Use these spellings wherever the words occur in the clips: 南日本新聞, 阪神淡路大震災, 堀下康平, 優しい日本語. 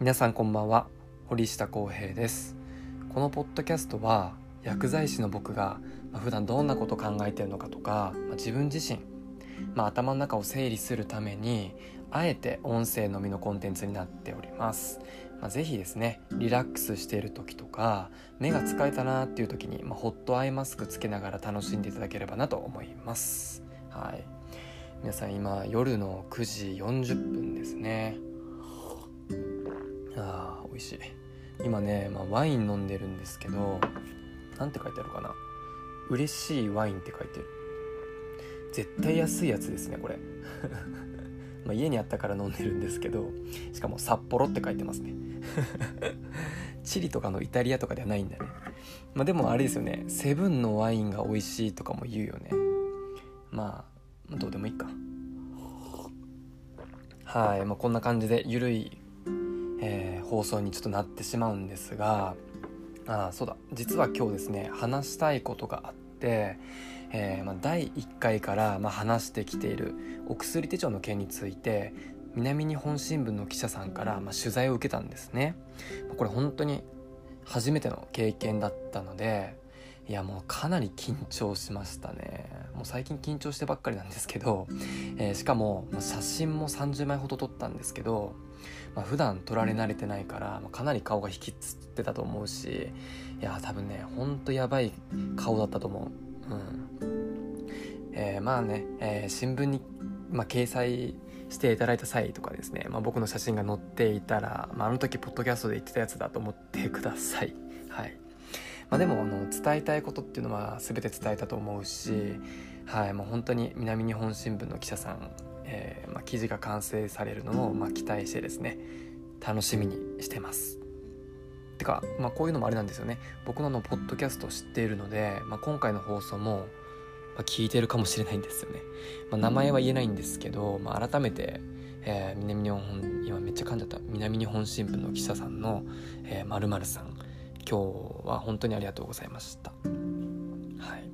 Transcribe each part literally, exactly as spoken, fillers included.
皆さんこんばんは、堀下康平です。このポッドキャストは薬剤師の僕が、まあ、普段どんなことを考えているのかとか、まあ、自分自身、まあ、頭の中を整理するためにあえて音声のみのコンテンツになっております。まあ、ぜひですね、リラックスしている時とか目が疲れたなっていう時に、まあ、ホットアイマスクつけながら楽しんでいただければなと思います。はい、皆さん今夜のくじよんじゅっぷんですね。あー、美味しい。今ね、まあ、ワイン飲んでるんですけど、なんて書いてあるかな、嬉しいワインって書いてる。絶対安いやつですねこれまあ家にあったから飲んでるんですけど、しかも札幌って書いてますねチリとかのイタリアとかではないんだね。まあでもあれですよね、セブンのワインが美味しいとかも言うよね。まあどうでもいいか。はい、まあ、こんな感じでゆるいえー、放送にちょっとなってしまうんですが、あ、そうだ、実は今日ですね話したいことがあって、えーまあ、だいいっかいから、まあ、話してきているお薬手帳の件について南日本新聞の記者さんから、まあ、取材を受けたんですね。これ本当に初めての経験だったので、いやもうかなり緊張しましたね。もう最近緊張してばっかりなんですけど、えー、しかも写真もさんじゅうまいほど撮ったんですけど、まあ、普段撮られ慣れてないから、まあ、かなり顔が引きつってたと思うし、いや多分ねほんとやばい顔だったと思う。うんえー、まあね、えー、新聞に、まあ、掲載していただいた際とかですね、まあ、僕の写真が載っていたら、まあ、あの時ポッドキャストで言ってたやつだと思ってください。はい、まあ、でもあの伝えたいことっていうのは全て伝えたと思うし、はい、もう本当に南日本新聞の記者さん、えーまあ、記事が完成されるのをまあ期待してですね、楽しみにしてます。てか、まあ、こういうのもあれなんですよね、僕ののポッドキャストを知っているので、まあ、今回の放送も聞いてるかもしれないんですよね。まあ、名前は言えないんですけど、まあ、改めて、えー、南日本今めっちゃ噛んじゃった南日本新聞の記者さんの、えー、〇〇さん、今日は本当にありがとうございました。はい、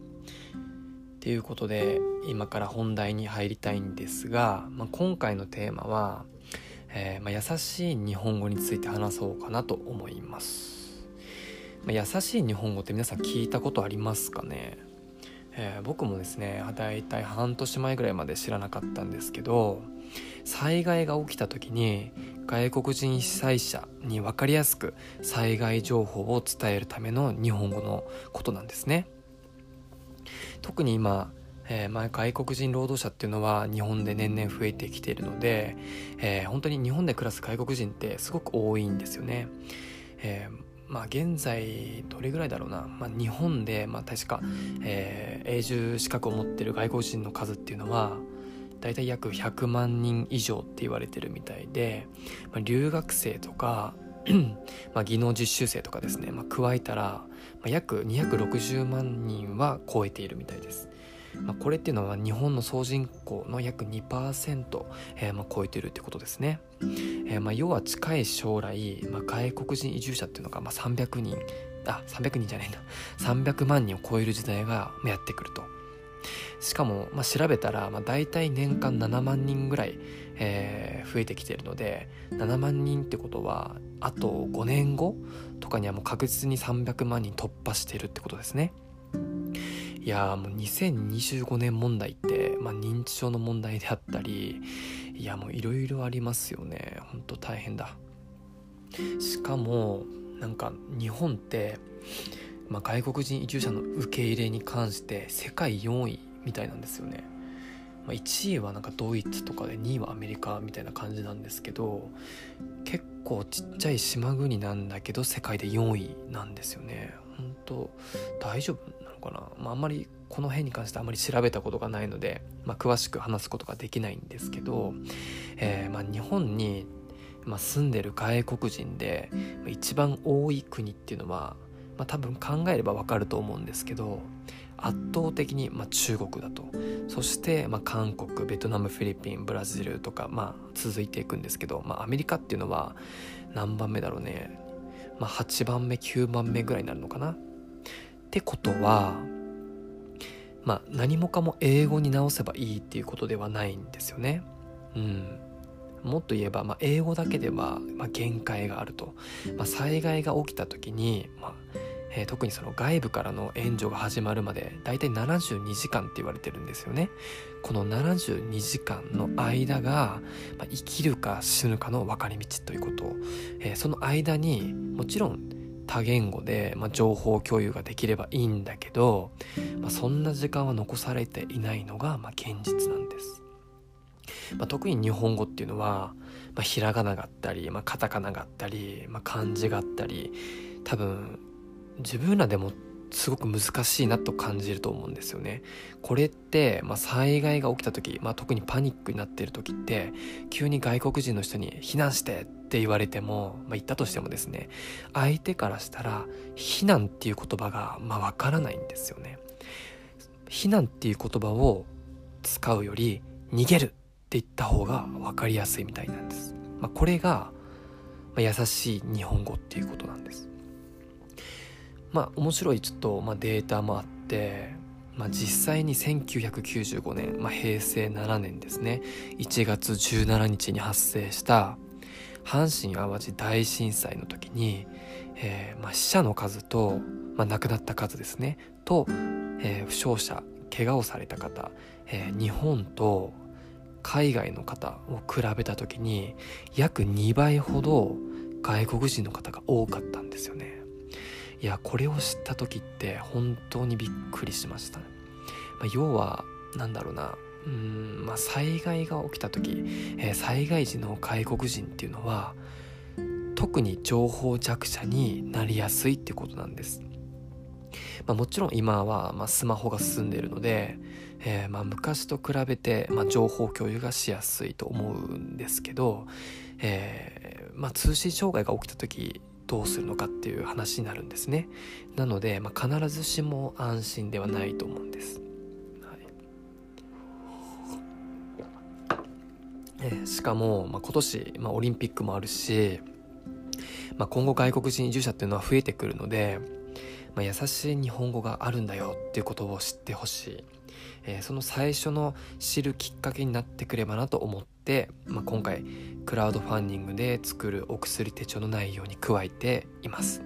ということで今から本題に入りたいんですが、まあ、今回のテーマは、えーまあ、優しい日本語について話そうかなと思います。まあ、優しい日本語って皆さん聞いたことありますかね。えー、僕もですねだいたい半年前ぐらいまで知らなかったんですけど、災害が起きた時に外国人被災者に分かりやすく災害情報を伝えるための日本語のことなんですね。特に今、えーまあ、外国人労働者っていうのは日本で年々増えてきているので、えー、本当に日本で暮らす外国人ってすごく多いんですよね。えーまあ、現在どれぐらいだろうな、まあ、日本で、まあ、確か、えー、永住資格を持っている外国人の数っていうのはだいたい約ひゃくまんにん以上って言われてるみたいで、まあ、留学生とかまあ技能実習生とかですね、まあ、加えたら、まあ、約にひゃくろくじゅうまんにんは超えているみたいです。まあ、これっていうのは日本の総人口の約 にパーセント、えーまあ、超えているってことですね。えーまあ、要は近い将来、まあ、外国人移住者っていうのがまあさんびゃくにんあさんびゃくにんじゃないんださんびゃくまんにんを超える時代がやってくると。しかも、まあ、調べたら、まあ、大体年間ななまんにんぐらい、えー、増えてきているので、ななまんにんってことはあとごねんごとかにはもう確実にさんびゃくまんにん突破してるってことですね。いやーもうにせんにじゅうごねん問題って、まあ、認知症の問題であったり、いやもういろいろありますよね。ほんと大変だ。しかもなんか日本って、まあ、外国人移住者の受け入れに関して世界よんいみたいなんですよね。まあ、いちいはなんかドイツとかでにいはアメリカみたいな感じなんですけど、結構ちっちゃい島国なんだけど世界でよんいなんですよね。本当大丈夫なのかな。まあ、あんまりこの辺に関してあんまり調べたことがないので、まあ、詳しく話すことができないんですけど、えー、まあ日本に住んでる外国人で一番多い国っていうのは、まあ、多分考えればわかると思うんですけど、圧倒的にまあ中国だと、そしてまあ韓国、ベトナム、フィリピン、ブラジルとかまあ続いていくんですけど、まあ、アメリカっていうのは何番目だろうね、まあ、はちばんめきゅうばんめぐらいになるのかな。ってことは、まあ、何もかも英語に直せばいいっていうことではないんですよね。うん、もっと言えば、まあ、英語だけでは、まあ、限界があると、まあ、災害が起きた時に、まあえー、特にその外部からの援助が始まるまでだいたいななじゅうにじかんって言われてるんですよね。このななじゅうにじかんの間が、まあ、生きるか死ぬかの分かれ道ということを、えー、その間にもちろん多言語で、まあ、情報共有ができればいいんだけど、まあ、そんな時間は残されていないのが、まあ、現実なんです。まあ、特に日本語っていうのは、まあ、ひらがながあったり、まあ、カタカナがあったり、まあ、漢字があったり、多分自分らでもすごく難しいなと感じると思うんですよね。これって、まあ、災害が起きた時、まあ、特にパニックになっている時って急に外国人の人に避難してって言われても、まあ、言ったとしてもですね、相手からしたら避難っていう言葉がまあわからないんですよね。避難っていう言葉を使うより逃げるって言った方がわかりやすいみたいなんです。まあ、これが優しい日本語っていうことなんです。まあ、面白いちょっと、まあ、データもあって、まあ、実際にせんきゅうひゃくきゅうじゅうごねん、まあ、へいせいななねんですね、いちがつじゅうしちにちに発生した阪神淡路大震災の時に、えーまあ、死者の数と、まあ、亡くなった数ですねと、えー、負傷者怪我をされた方、えー、日本と海外の方を比べた時に約にばいほど外国人の方が多かったんですよね。いや、これを知った時って本当にびっくりしました。まあ、要はなんだろうな、うーん、まあ、災害が起きた時、えー、災害時の外国人っていうのは特に情報弱者になりやすいっていうことなんです。まあ、もちろん今は、まあ、スマホが進んでいるので、えーまあ、昔と比べて、まあ、情報共有がしやすいと思うんですけど、えーまあ、通信障害が起きた時どうするのかっていう話になるんですね。なので、まあ、必ずしも安心ではないと思うんです、はい。えしかも、まあ、今年、まあ、オリンピックもあるし、まあ、今後外国人移住者っていうのは増えてくるので、まあ、優しい日本語があるんだよっていうことを知ってほしい、えー、その最初の知るきっかけになってくればなと思ってで、まあ、今回クラウドファンディングで作るお薬手帳の内容に加えています。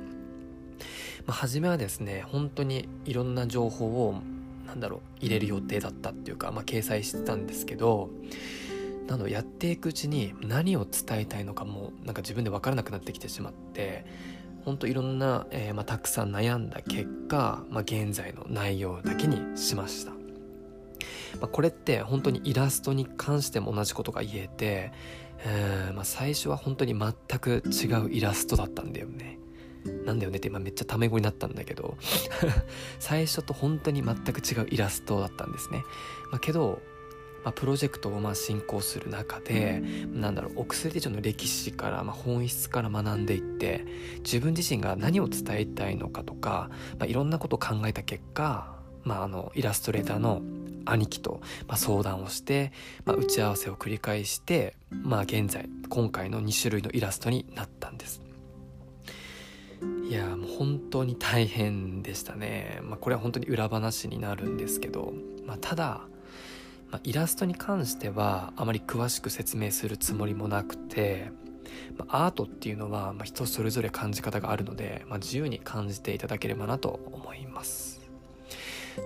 まあ、初めはですね、本当にいろんな情報をなんだろう入れる予定だったっていうか、まあ、掲載してたんですけど、なのでやっていくうちに何を伝えたいのかもなんか自分で分からなくなってきてしまって、本当いろんな、えーまあ、たくさん悩んだ結果、まあ、現在の内容だけにしました。まあ、これって本当にイラストに関しても同じことが言えて、えーまあ、最初は本当に全く違うイラストだったんだよね。なんだよねって今めっちゃタメ語になったんだけど最初と本当に全く違うイラストだったんですね。まあ、けど、まあ、プロジェクトをまあ進行する中で、なんだろう、お薬手帳の歴史から、まあ、本質から学んでいって、自分自身が何を伝えたいのかとか、まあ、いろんなことを考えた結果、まあ、あのイラストレーターの兄貴とまあ相談をして、まあ、打ち合わせを繰り返して、まあ、現在今回のにしゅるいのイラストになったんです。いや、もう本当に大変でしたね。まあ、これは本当に裏話になるんですけど、まあ、ただ、まあ、イラストに関してはあまり詳しく説明するつもりもなくて、まあ、アートっていうのはまあ人それぞれ感じ方があるので、まあ、自由に感じていただければなと思います。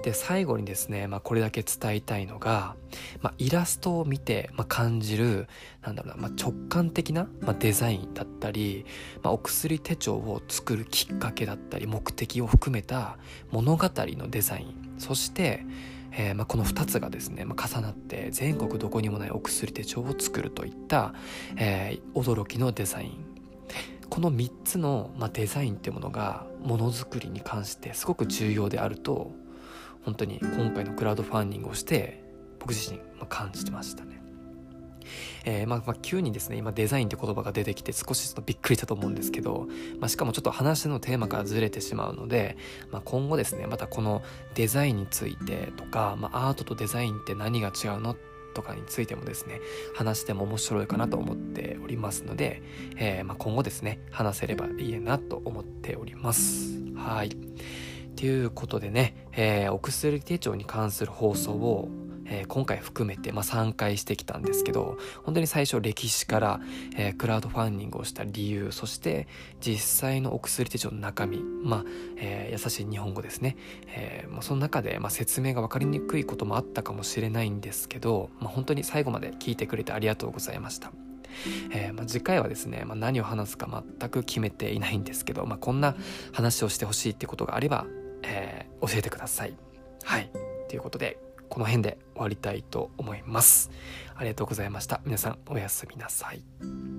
で、最後にですね、まあ、これだけ伝えたいのが、まあ、イラストを見て、まあ、感じるなんだろうな、まあ、直感的な、まあ、デザインだったり、まあ、お薬手帳を作るきっかけだったり目的を含めた物語のデザイン、そして、えーまあ、このふたつがですね、まあ、重なって全国どこにもないお薬手帳を作るといった、えー、驚きのデザイン、このみっつの、まあ、デザインってものがものづくりに関してすごく重要であると、本当に今回のクラウドファンディングをして僕自身感じてましたね。えー、まあまあ急にですね、今デザインって言葉が出てきて少しちょっとびっくりしたと思うんですけど、まあ、しかもちょっと話のテーマからずれてしまうので、まあ、今後ですね、またこのデザインについてとか、まあ、アートとデザインって何が違うのとかについてもですね、話しても面白いかなと思っておりますので、えー、まあ今後ですね、話せればいいなと思っております。はい、ということでね、えー、お薬手帳に関する放送を、えー、今回含めて、まあ、さんかいしてきたんですけど、本当に最初歴史から、えー、クラウドファンディングをした理由、そして実際のお薬手帳の中身、まあえー、優しい日本語ですね、えーまあ、その中で、まあ、説明が分かりにくいこともあったかもしれないんですけど、まあ、本当に最後まで聞いてくれてありがとうございました。えーまあ、次回はですね、まあ、何を話すか全く決めていないんですけど、まあ、こんな話をしてほしいってことがあれば、えー、教えてください。はい、ということでこの辺で終わりたいと思います。ありがとうございました。皆さんおやすみなさい。